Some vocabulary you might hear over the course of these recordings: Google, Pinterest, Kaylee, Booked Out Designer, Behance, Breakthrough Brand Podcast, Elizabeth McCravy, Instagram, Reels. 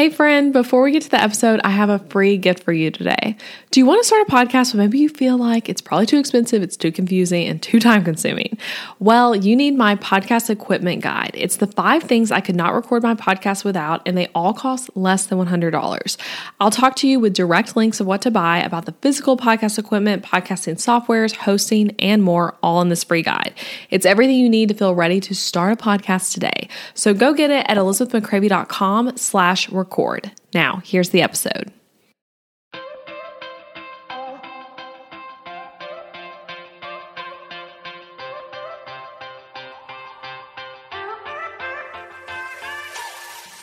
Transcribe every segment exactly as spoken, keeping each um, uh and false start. Hey friend, before we get to the episode, I have a free gift for you today. Do you want to start a podcast, but maybe you feel like it's probably too expensive, it's too confusing, and too time consuming? Well, you need my podcast equipment guide. It's the five things I could not record my podcast without, and they all cost less than one hundred dollars. I'll talk to you with direct links of what to buy, about the physical podcast equipment, podcasting softwares, hosting, and more, all in this free guide. It's everything you need to feel ready to start a podcast today. So go get it at elizabethmccravy.com slash record. Now, here's the episode.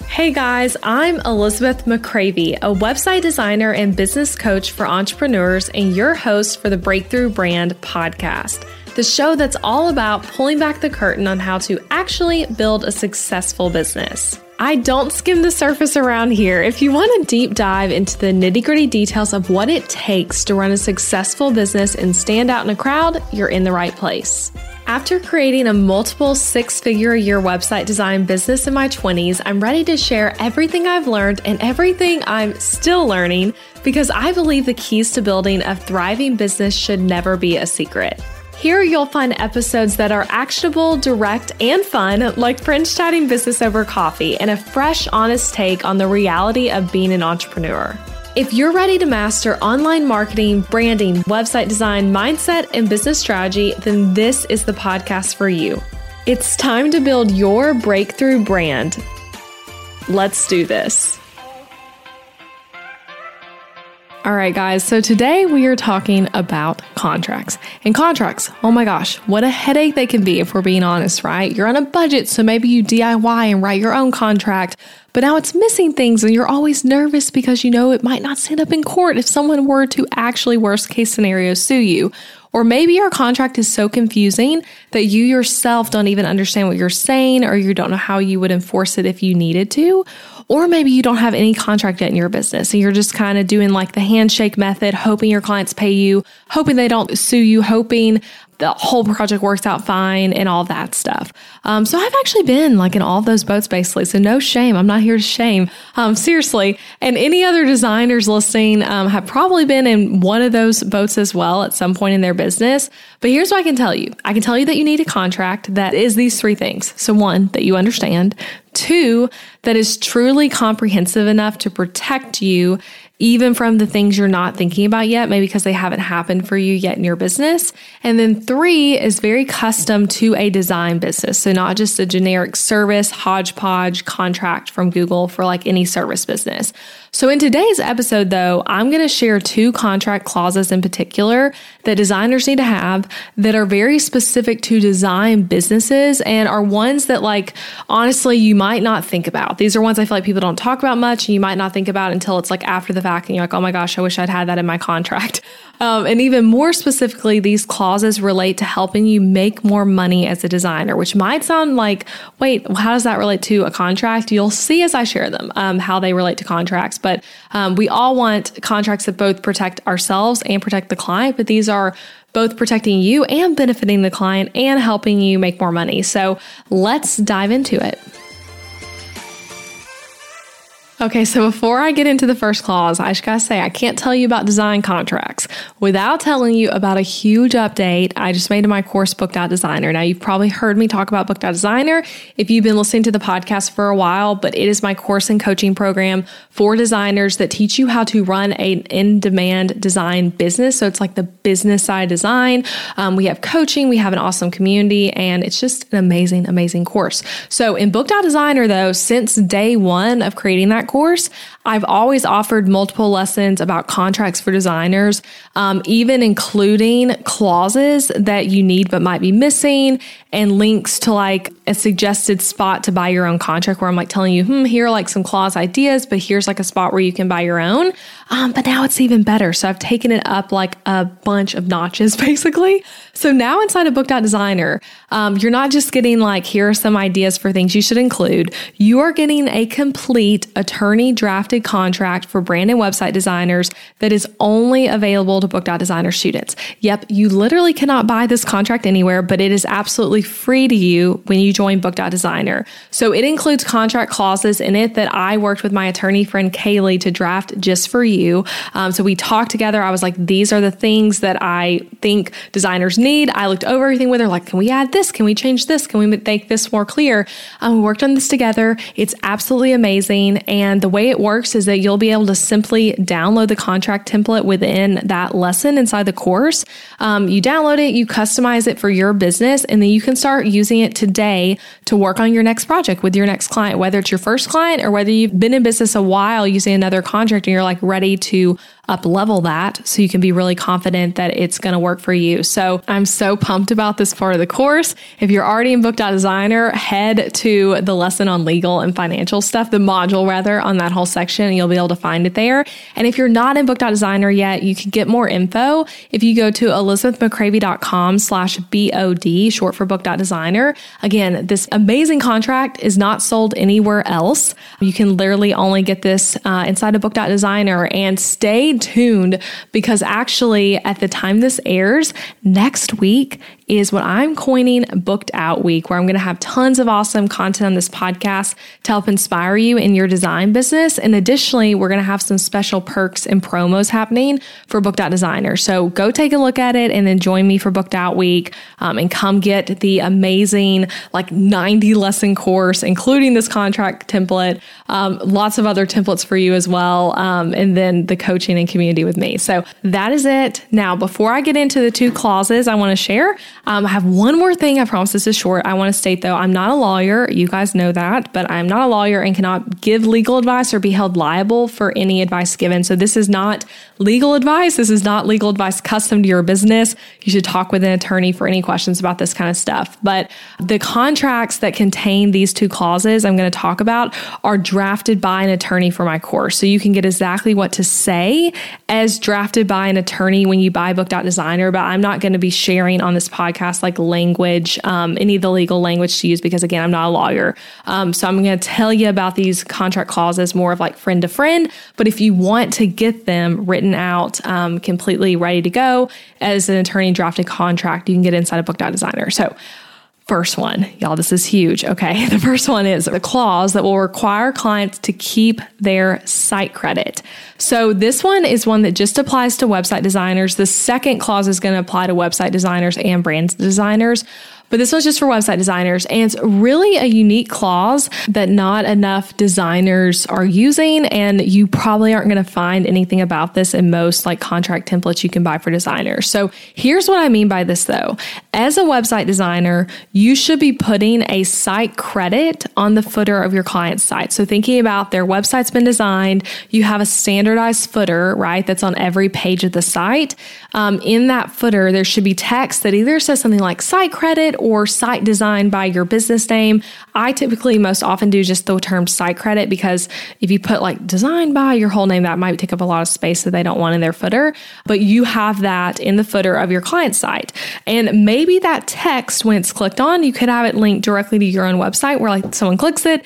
Hey guys, I'm Elizabeth McCravy, a website designer and business coach for entrepreneurs and your host for the Breakthrough Brand Podcast, the show that's all about pulling back the curtain on how to actually build a successful business. I don't skim the surface around here. If you want a deep dive into the nitty-gritty details of what it takes to run a successful business and stand out in a crowd, you're in the right place. After creating a multiple six-figure a year website design business in my twenties, I'm ready to share everything I've learned and everything I'm still learning because I believe the keys to building a thriving business should never be a secret. Here you'll find episodes that are actionable, direct, and fun, like friends chatting business over coffee, and a fresh, honest take on the reality of being an entrepreneur. If you're ready to master online marketing, branding, website design, mindset, and business strategy, then this is the podcast for you. It's time to build your breakthrough brand. Let's do this. All right, guys, so today we are talking about contracts. And contracts, oh my gosh, what a headache they can be if we're being honest, right? You're on a budget, so maybe you D I Y and write your own contract, but now it's missing things and you're always nervous because you know it might not stand up in court if someone were to actually, worst case scenario, sue you. Or maybe your contract is so confusing that you yourself don't even understand what you're saying, or you don't know how you would enforce it if you needed to. Or maybe you don't have any contract yet in your business and you're just kind of doing like the handshake method, hoping your clients pay you, hoping they don't sue you, hoping the whole project works out fine and all that stuff. Um, so I've actually been like in all those boats basically. So no shame. I'm not here to shame. Um, seriously. And any other designers listening um, have probably been in one of those boats as well at some point in their business. But here's what I can tell you. I can tell you that you need a contract that is these three things. So one, that you understand. Two, that is truly comprehensive enough to protect you even from the things you're not thinking about yet, maybe because they haven't happened for you yet in your business. And then three is very custom to a design business. So not just a generic service hodgepodge contract from Google for like any service business. So in today's episode though, I'm going to share two contract clauses in particular that designers need to have that are very specific to design businesses and are ones that like, honestly, you might not think about. These are ones I feel like people don't talk about much and you might not think about until it's like after the fact and you're like, oh my gosh, I wish I'd had that in my contract. Um, and even more specifically, these clauses relate to helping you make more money as a designer, which might sound like, wait, how does that relate to a contract? You'll see as I share them, um, how they relate to contracts. But um, we all want contracts that both protect ourselves and protect the client, but these are both protecting you and benefiting the client and helping you make more money. So let's dive into it. Okay, so before I get into the first clause, I just gotta say, I can't tell you about design contracts without telling you about a huge update I just made in my course, Booked Out Designer. Now, you've probably heard me talk about Booked Out Designer if you've been listening to the podcast for a while, but it is my course and coaching program for designers that teach you how to run an in-demand design business. So it's like the business side design. Um, we have coaching, we have an awesome community, and it's just an amazing, amazing course. So in Booked Out Designer though, since day one of creating that course, I've always offered multiple lessons about contracts for designers, um, even including clauses that you need but might be missing and links to like a suggested spot to buy your own contract where I'm like telling you, hmm, here are like some clause ideas, but here's like a spot where you can buy your own. Um, but now it's even better. So I've taken it up like a bunch of notches basically. So now inside of Booked Out Designer, um, you're not just getting like, here are some ideas for things you should include. You are getting a complete attorney drafted contract for brand and website designers that is only available to Booked Out Designer students. Yep. You literally cannot buy this contract anywhere, but it is absolutely free to you when you join Booked Out Designer. So it includes contract clauses in it that I worked with my attorney friend Kaylee to draft just for you. Um, so we talked together. I was like, these are the things that I think designers need. I looked over everything with her, like, can we add this? Can we change this? Can we make this more clear? Um, we worked on this together. It's absolutely amazing. And the way it works is that you'll be able to simply download the contract template within that lesson inside the course. Um, you download it, you customize it for your business, and then you can start using it today to work on your next project with your next client, whether it's your first client or whether you've been in business a while using another contract and you're like ready to up level that so you can be really confident that it's going to work for you. So I'm so pumped about this part of the course. If you're already in Booked Out Designer, head to the lesson on legal and financial stuff, the module rather, on that whole section, and you'll be able to find it there. And if you're not in Booked Out Designer yet, you can get more info if you go to elizabethmccravy.com slash B O D, short for Booked Out Designer. Again, this amazing contract is not sold anywhere else. You can literally only get this uh, inside of Booked Out Designer, and stay tuned, because actually at the time this airs, next week is what I'm coining Booked Out Week, where I'm going to have tons of awesome content on this podcast to help inspire you in your design business. And additionally, we're going to have some special perks and promos happening for Booked Out Designer. So go take a look at it and then join me for Booked Out Week, um, and come get the amazing like ninety lesson course, including this contract template, um, lots of other templates for you as well. Um, and then the coaching and community with me. So that is it. Now, before I get into the two clauses I want to share, Um, I have one more thing. I promise this is short. I want to state though, I'm not a lawyer. You guys know that, but I'm not a lawyer and cannot give legal advice or be held liable for any advice given. So this is not legal advice. This is not legal advice custom to your business. You should talk with an attorney for any questions about this kind of stuff. But the contracts that contain these two clauses I'm going to talk about are drafted by an attorney for my course. So you can get exactly what to say as drafted by an attorney when you buy Booked Out Designer, but I'm not going to be sharing on this podcast podcast, like language, um, any of the legal language to use, because again, I'm not a lawyer. Um, so I'm going to tell you about these contract clauses more of like friend to friend, but if you want to get them written out, um, completely ready to go as an attorney drafted contract, you can get inside of Booked Out Designer. So first one, y'all, this is huge. Okay. The first one is a clause that will require clients to keep their site credit. So this one is one that just applies to website designers. The second clause is going to apply to website designers and brand designers. But this one's just for website designers, and it's really a unique clause that not enough designers are using, and you probably aren't going to find anything about this in most like contract templates you can buy for designers. So here's what I mean by this though. As a website designer, you should be putting a site credit on the footer of your client's site. So thinking about their website's been designed, you have a standardized footer, right? That's on every page of the site. Um, in that footer, there should be text that either says something like site credit or site design by your business name. I typically most often do just the term site credit, because if you put like design by your whole name, that might take up a lot of space that they don't want in their footer, but you have that in the footer of your client's site. And maybe that text, when it's clicked on, you could have it linked directly to your own website where like someone clicks it,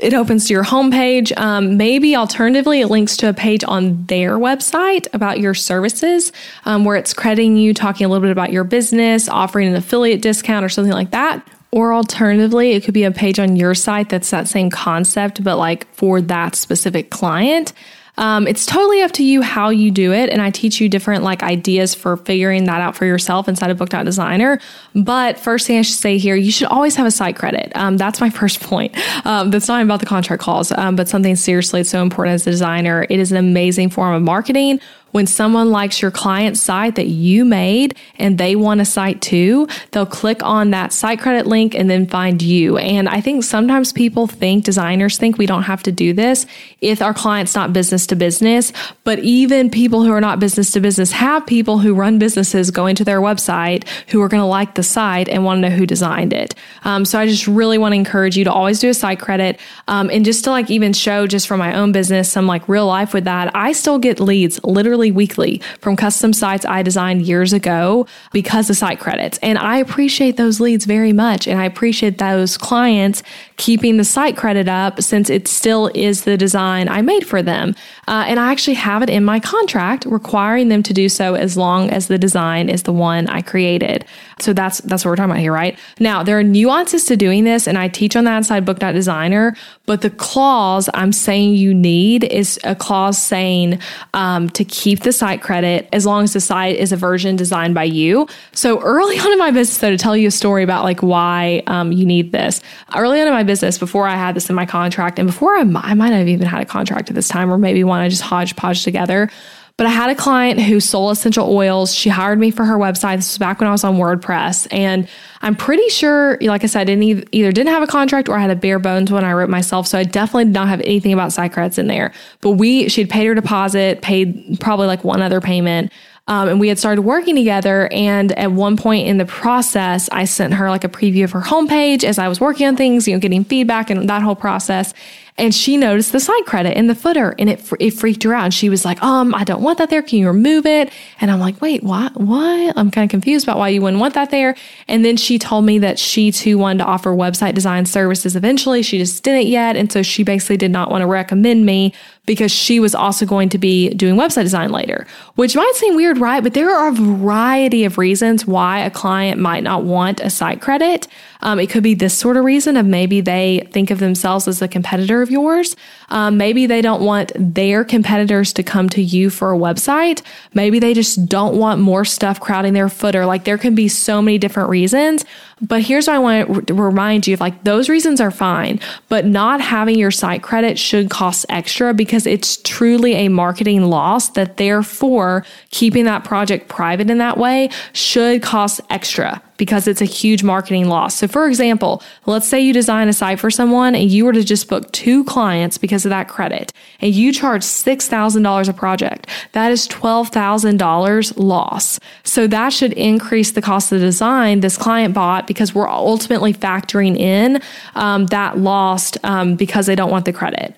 it opens to your homepage. Um, maybe alternatively, it links to a page on their website about your services, um, where it's crediting you, talking a little bit about your business, offering an affiliate discount or something like that. Or alternatively, it could be a page on your site that's that same concept, but like for that specific client. Um, it's totally up to you how you do it. And I teach you different like ideas for figuring that out for yourself inside of Booked Out Designer. But first thing I should say here, you should always have a site credit. Um, that's my first point. Um, that's not about the contract clause, um, but something seriously, it's so important as a designer. It is an amazing form of marketing. When someone likes your client's site that you made and they want a site too, they'll click on that site credit link and then find you. And I think sometimes people think, designers think, we don't have to do this if our client's not business to business. But even people who are not business to business have people who run businesses going to their website who are going to like the site and want to know who designed it. Um, so I just really want to encourage you to always do a site credit. Um, and just to like even show just from my own business, some like real life with that, I still get leads literally weekly from custom sites I designed years ago because of site credits. And I appreciate those leads very much. And I appreciate those clients keeping the site credit up, since it still is the design I made for them. Uh, and I actually have it in my contract requiring them to do so as long as the design is the one I created. So that's that's what we're talking about here, right? Now, there are nuances to doing this, and I teach on that inside Booked Out Designer, but the clause I'm saying you need is a clause saying um, to keep the site credit as long as the site is a version designed by you. So early on in my business, though, to tell you a story about like why um, you need this. Early on in my business, before I had this in my contract, and before I, I might have even had a contract at this time, or maybe one I just hodgepodge together. But I had a client who sold essential oils. She hired me for her website. This was back when I was on WordPress. And I'm pretty sure, like I said, I didn't e- either didn't have a contract or I had a bare bones one I wrote myself. So I definitely did not have anything about site credits in there. But we, she'd paid her deposit, paid probably like one other payment. Um, and we had started working together. And at one point in the process, I sent her like a preview of her homepage as I was working on things, you know, getting feedback and that whole process. And she noticed the site credit in the footer, and it fr- it freaked her out. And she was like, um, I don't want that there. Can you remove it? And I'm like, wait, why? Why? I'm kind of confused about why you wouldn't want that there. And then she told me that she too wanted to offer website design services eventually. She just didn't yet. And so she basically did not want to recommend me because she was also going to be doing website design later, which might seem weird, right? But there are a variety of reasons why a client might not want a site credit. Um, it could be this sort of reason of maybe they think of themselves as a competitor of yours. Um, maybe they don't want their competitors to come to you for a website. Maybe they just don't want more stuff crowding their footer. Like there can be so many different reasons. But here's what I want to remind you of, like those reasons are fine, but not having your site credit should cost extra because it's truly a marketing loss that therefore keeping that project private in that way should cost extra because it's a huge marketing loss. So for example, let's say you design a site for someone and you were to just book two clients because of that credit and you charge six thousand dollars a project. That is twelve thousand dollars loss. So that should increase the cost of the design this client bought because we're ultimately factoring in um, that lost um, because they don't want the credit.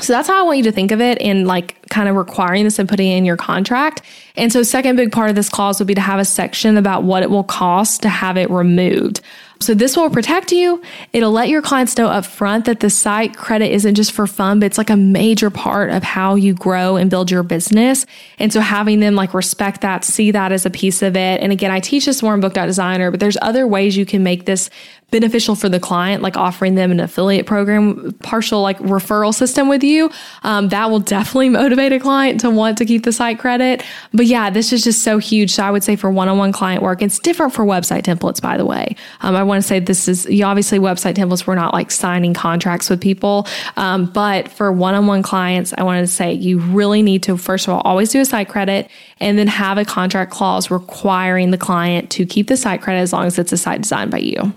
So that's how I want you to think of it in like kind of requiring this and putting it in your contract. And so second big part of this clause would be to have a section about what it will cost to have it removed. So this will protect you. It'll let your clients know upfront that the site credit isn't just for fun, but it's like a major part of how you grow and build your business. And so having them like respect that, see that as a piece of it. And again, I teach this more in Booked Out Designer, but there's other ways you can make this beneficial for the client, like offering them an affiliate program, partial like referral system with you. Um, that will definitely motivate a client to want to keep the site credit. But yeah, this is just so huge. So I would say for one-on-one client work, it's different for website templates, by the way. Um, I want to say this is, you obviously website templates, we're not like signing contracts with people. Um, but for one-on-one clients, I wanted to say you really need to, first of all, always do a site credit and then have a contract clause requiring the client to keep the site credit as long as it's a site designed by you.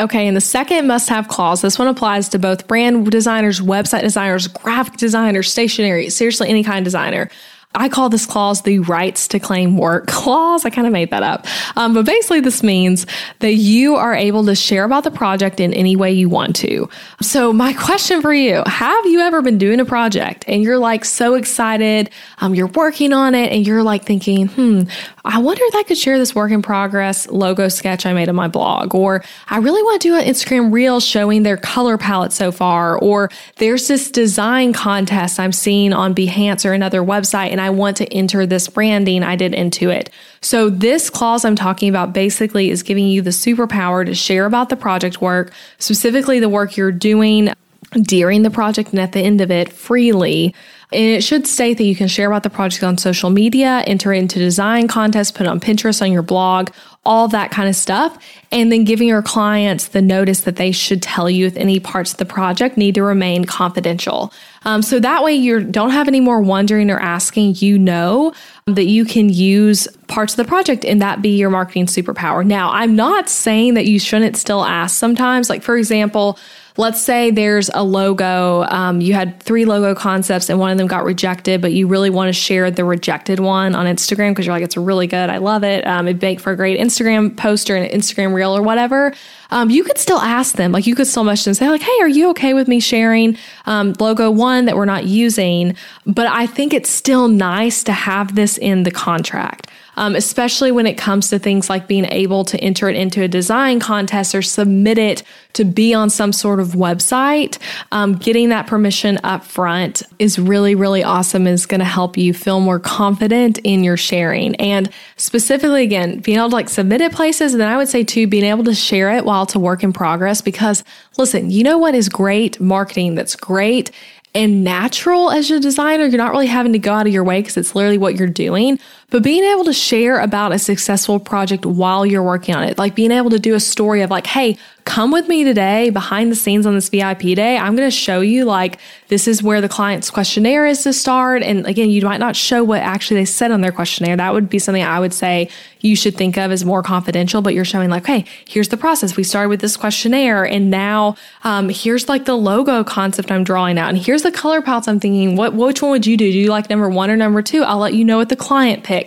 Okay, and the second must-have clause, this one applies to both brand designers, website designers, graphic designers, stationery, seriously, any kind of designer. I call this clause the rights to claim work clause. I kind of made that up. Um, but basically this means that you are able to share about the project in any way you want to. So my question for you, have you ever been doing a project and you're like so excited, um, you're working on it and you're like thinking, hmm, I wonder if I could share this work in progress logo sketch I made on my blog, or I really want to do an Instagram reel showing their color palette so far, or there's this design contest I'm seeing on Behance or another website and I want to enter this branding I did into it. So this clause I'm talking about basically is giving you the superpower to share about the project work, specifically the work you're doing during the project and at the end of it freely. And it should state that you can share about the project on social media, enter it into design contests, put it on Pinterest, on your blog, all that kind of stuff. And then giving your clients the notice that they should tell you if any parts of the project need to remain confidential. Um, so that way you don't have any more wondering or asking, you know, that you can use parts of the project and that be your marketing superpower. Now, I'm not saying that you shouldn't still ask sometimes. Like for example, let's say there's a logo, um, you had three logo concepts and one of them got rejected, but you really want to share the rejected one on Instagram because you're like, it's really good. I love it. Um, it'd make for a great Instagram post or an Instagram reel or whatever. um, you could still ask them, like you could still message and say like, hey, are you okay with me sharing um, logo one that we're not using? But I think it's still nice to have this in the contract. Um, especially when it comes to things like being able to enter it into a design contest or submit it to be on some sort of website, um, getting that permission up front is really, really awesome. It's going to help you feel more confident in your sharing. And specifically, again, being able to like submit it places, and then I would say too, being able to share it while it's a work in progress. Because listen, you know what is great marketing that's great and natural as a designer? You're not really having to go out of your way because it's literally what you're doing. But being able to share about a successful project while you're working on it, like being able to do a story of like, hey, come with me today behind the scenes on this V I P day. I'm going to show you like, this is where the client's questionnaire is to start. And again, you might not show what actually they said on their questionnaire. That would be something I would say you should think of as more confidential, but you're showing like, hey, here's the process. We started with this questionnaire and now um, here's like the logo concept I'm drawing out. And here's the color palettes I'm thinking, what, which one would you do? Do you like number one or number two? I'll let you know what the client picks.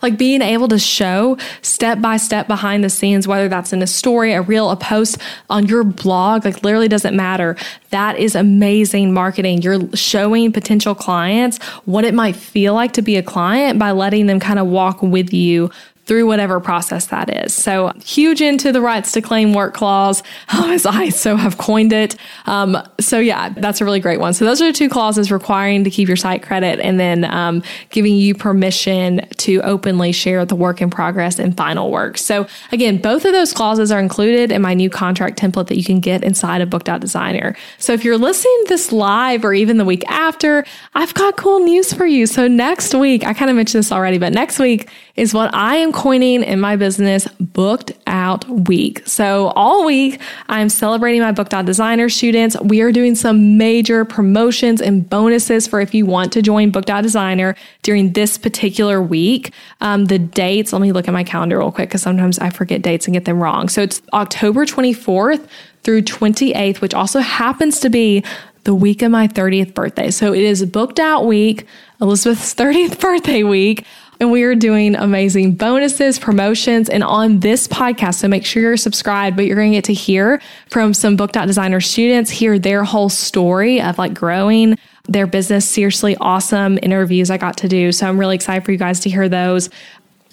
Like being able to show step by step behind the scenes, whether that's in a story, a reel, a post on your blog, like literally doesn't matter. That is amazing marketing. You're showing potential clients what it might feel like to be a client by letting them kind of walk with you through whatever process that is. So huge into the rights to claim work clause, as I so have coined it. Um, so yeah, that's a really great one. So those are the two clauses requiring to keep your site credit and then um, giving you permission to openly share the work in progress and final work. So again, both of those clauses are included in my new contract template that you can get inside of Booked Out Designer. So if you're listening to this live or even the week after, I've got cool news for you. So next week, I kind of mentioned this already, but next week is what I am coining in my business Booked Out Week. So all week, I'm celebrating my Booked Out Designer students. We are doing some major promotions and bonuses for if you want to join Booked Out Designer during this particular week. Um, the dates, let me look at my calendar real quick because sometimes I forget dates and get them wrong. So it's October twenty-fourth through twenty-eighth, which also happens to be the week of my thirtieth birthday. So it is Booked Out Week, Elizabeth's thirtieth birthday week. And we are doing amazing bonuses, promotions, and on this podcast. So make sure you're subscribed, but you're going to get to hear from some Booked Out Designer students, hear their whole story of like growing their business. Seriously, awesome interviews I got to do. So I'm really excited for you guys to hear those.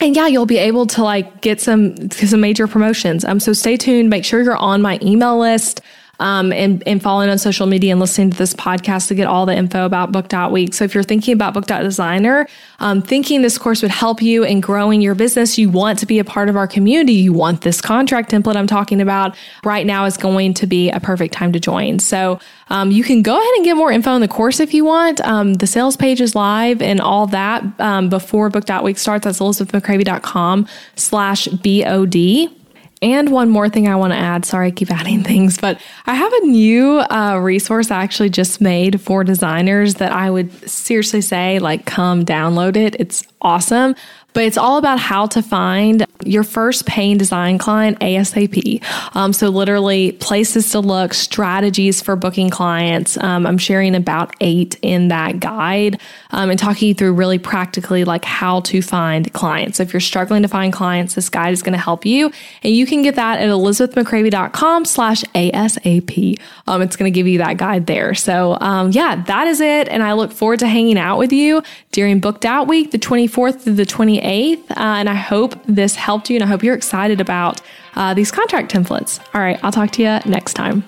And yeah, you'll be able to like get some, some major promotions. Um, so stay tuned. Make sure you're on my email list. Um, and, and following on social media and listening to this podcast to get all the info about Booked Out Week. So if you're thinking about Booked Out Designer, um, thinking this course would help you in growing your business, you want to be a part of our community, you want this contract template I'm talking about, right now is going to be a perfect time to join. So um, you can go ahead and get more info on the course if you want. Um, the sales page is live and all that um, before Booked Out Week starts. That's elizabethmccravy.com slash B-O-D. And one more thing I want to add, sorry, I keep adding things, but I have a new uh, resource I actually just made for designers that I would seriously say, like, come download it. It's awesome. But it's all about how to find your first paying design client ASAP. Um, so literally places to look, strategies for booking clients. Um, I'm sharing about eight in that guide um, and talking you through really practically like how to find clients. So if you're struggling to find clients, this guide is going to help you. And you can get that at elizabethmccravy.com slash ASAP. Um, it's going to give you that guide there. So um, yeah, that is it. And I look forward to hanging out with you during Booked Out Week, the twenty-fourth through the twenty-eighth. Uh, and I hope this helped you, and I hope you're excited about uh, these contract templates. All right, I'll talk to you next time.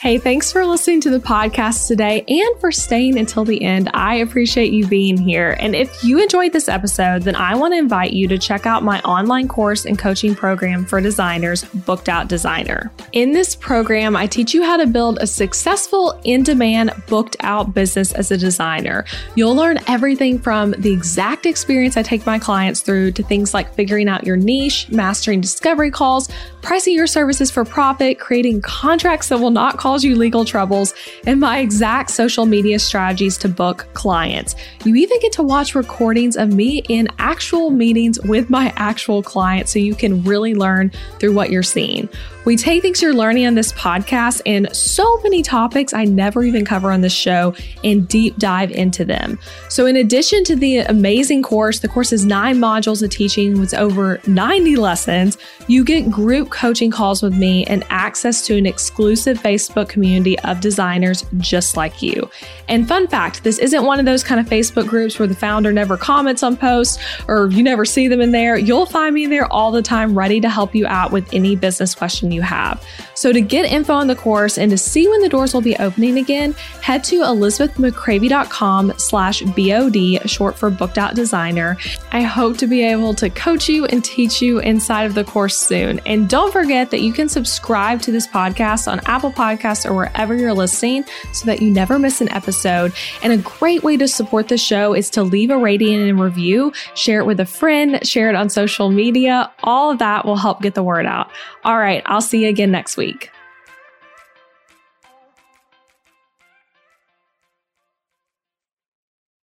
Hey, thanks for listening to the podcast today and for staying until the end. I appreciate you being here. And if you enjoyed this episode, then I want to invite you to check out my online course and coaching program for designers, Booked Out Designer. In this program, I teach you how to build a successful, in-demand, booked-out business as a designer. You'll learn everything from the exact experience I take my clients through to things like figuring out your niche, mastering discovery calls, pricing your services for profit, creating contracts that will not cause cause you legal troubles, and my exact social media strategies to book clients. You even get to watch recordings of me in actual meetings with my actual clients so you can really learn through what you're seeing. We take things you're learning on this podcast and so many topics I never even cover on this show and deep dive into them. So in addition to the amazing course, the course is nine modules of teaching with over ninety lessons. You get group coaching calls with me and access to an exclusive Facebook community of designers just like you. And fun fact, this isn't one of those kind of Facebook groups where the founder never comments on posts or you never see them in there. You'll find me in there all the time, ready to help you out with any business question you have. So to get info on the course and to see when the doors will be opening again, head to elizabeth mccravy dot com slash B O D, short for Booked Out Designer. I hope to be able to coach you and teach you inside of the course soon. And don't forget that you can subscribe to this podcast on Apple Podcasts or wherever you're listening so that you never miss an episode. And a great way to support the show is to leave a rating and review, share it with a friend, share it on social media. All of that will help get the word out. All right, I'll I'll see you again next week.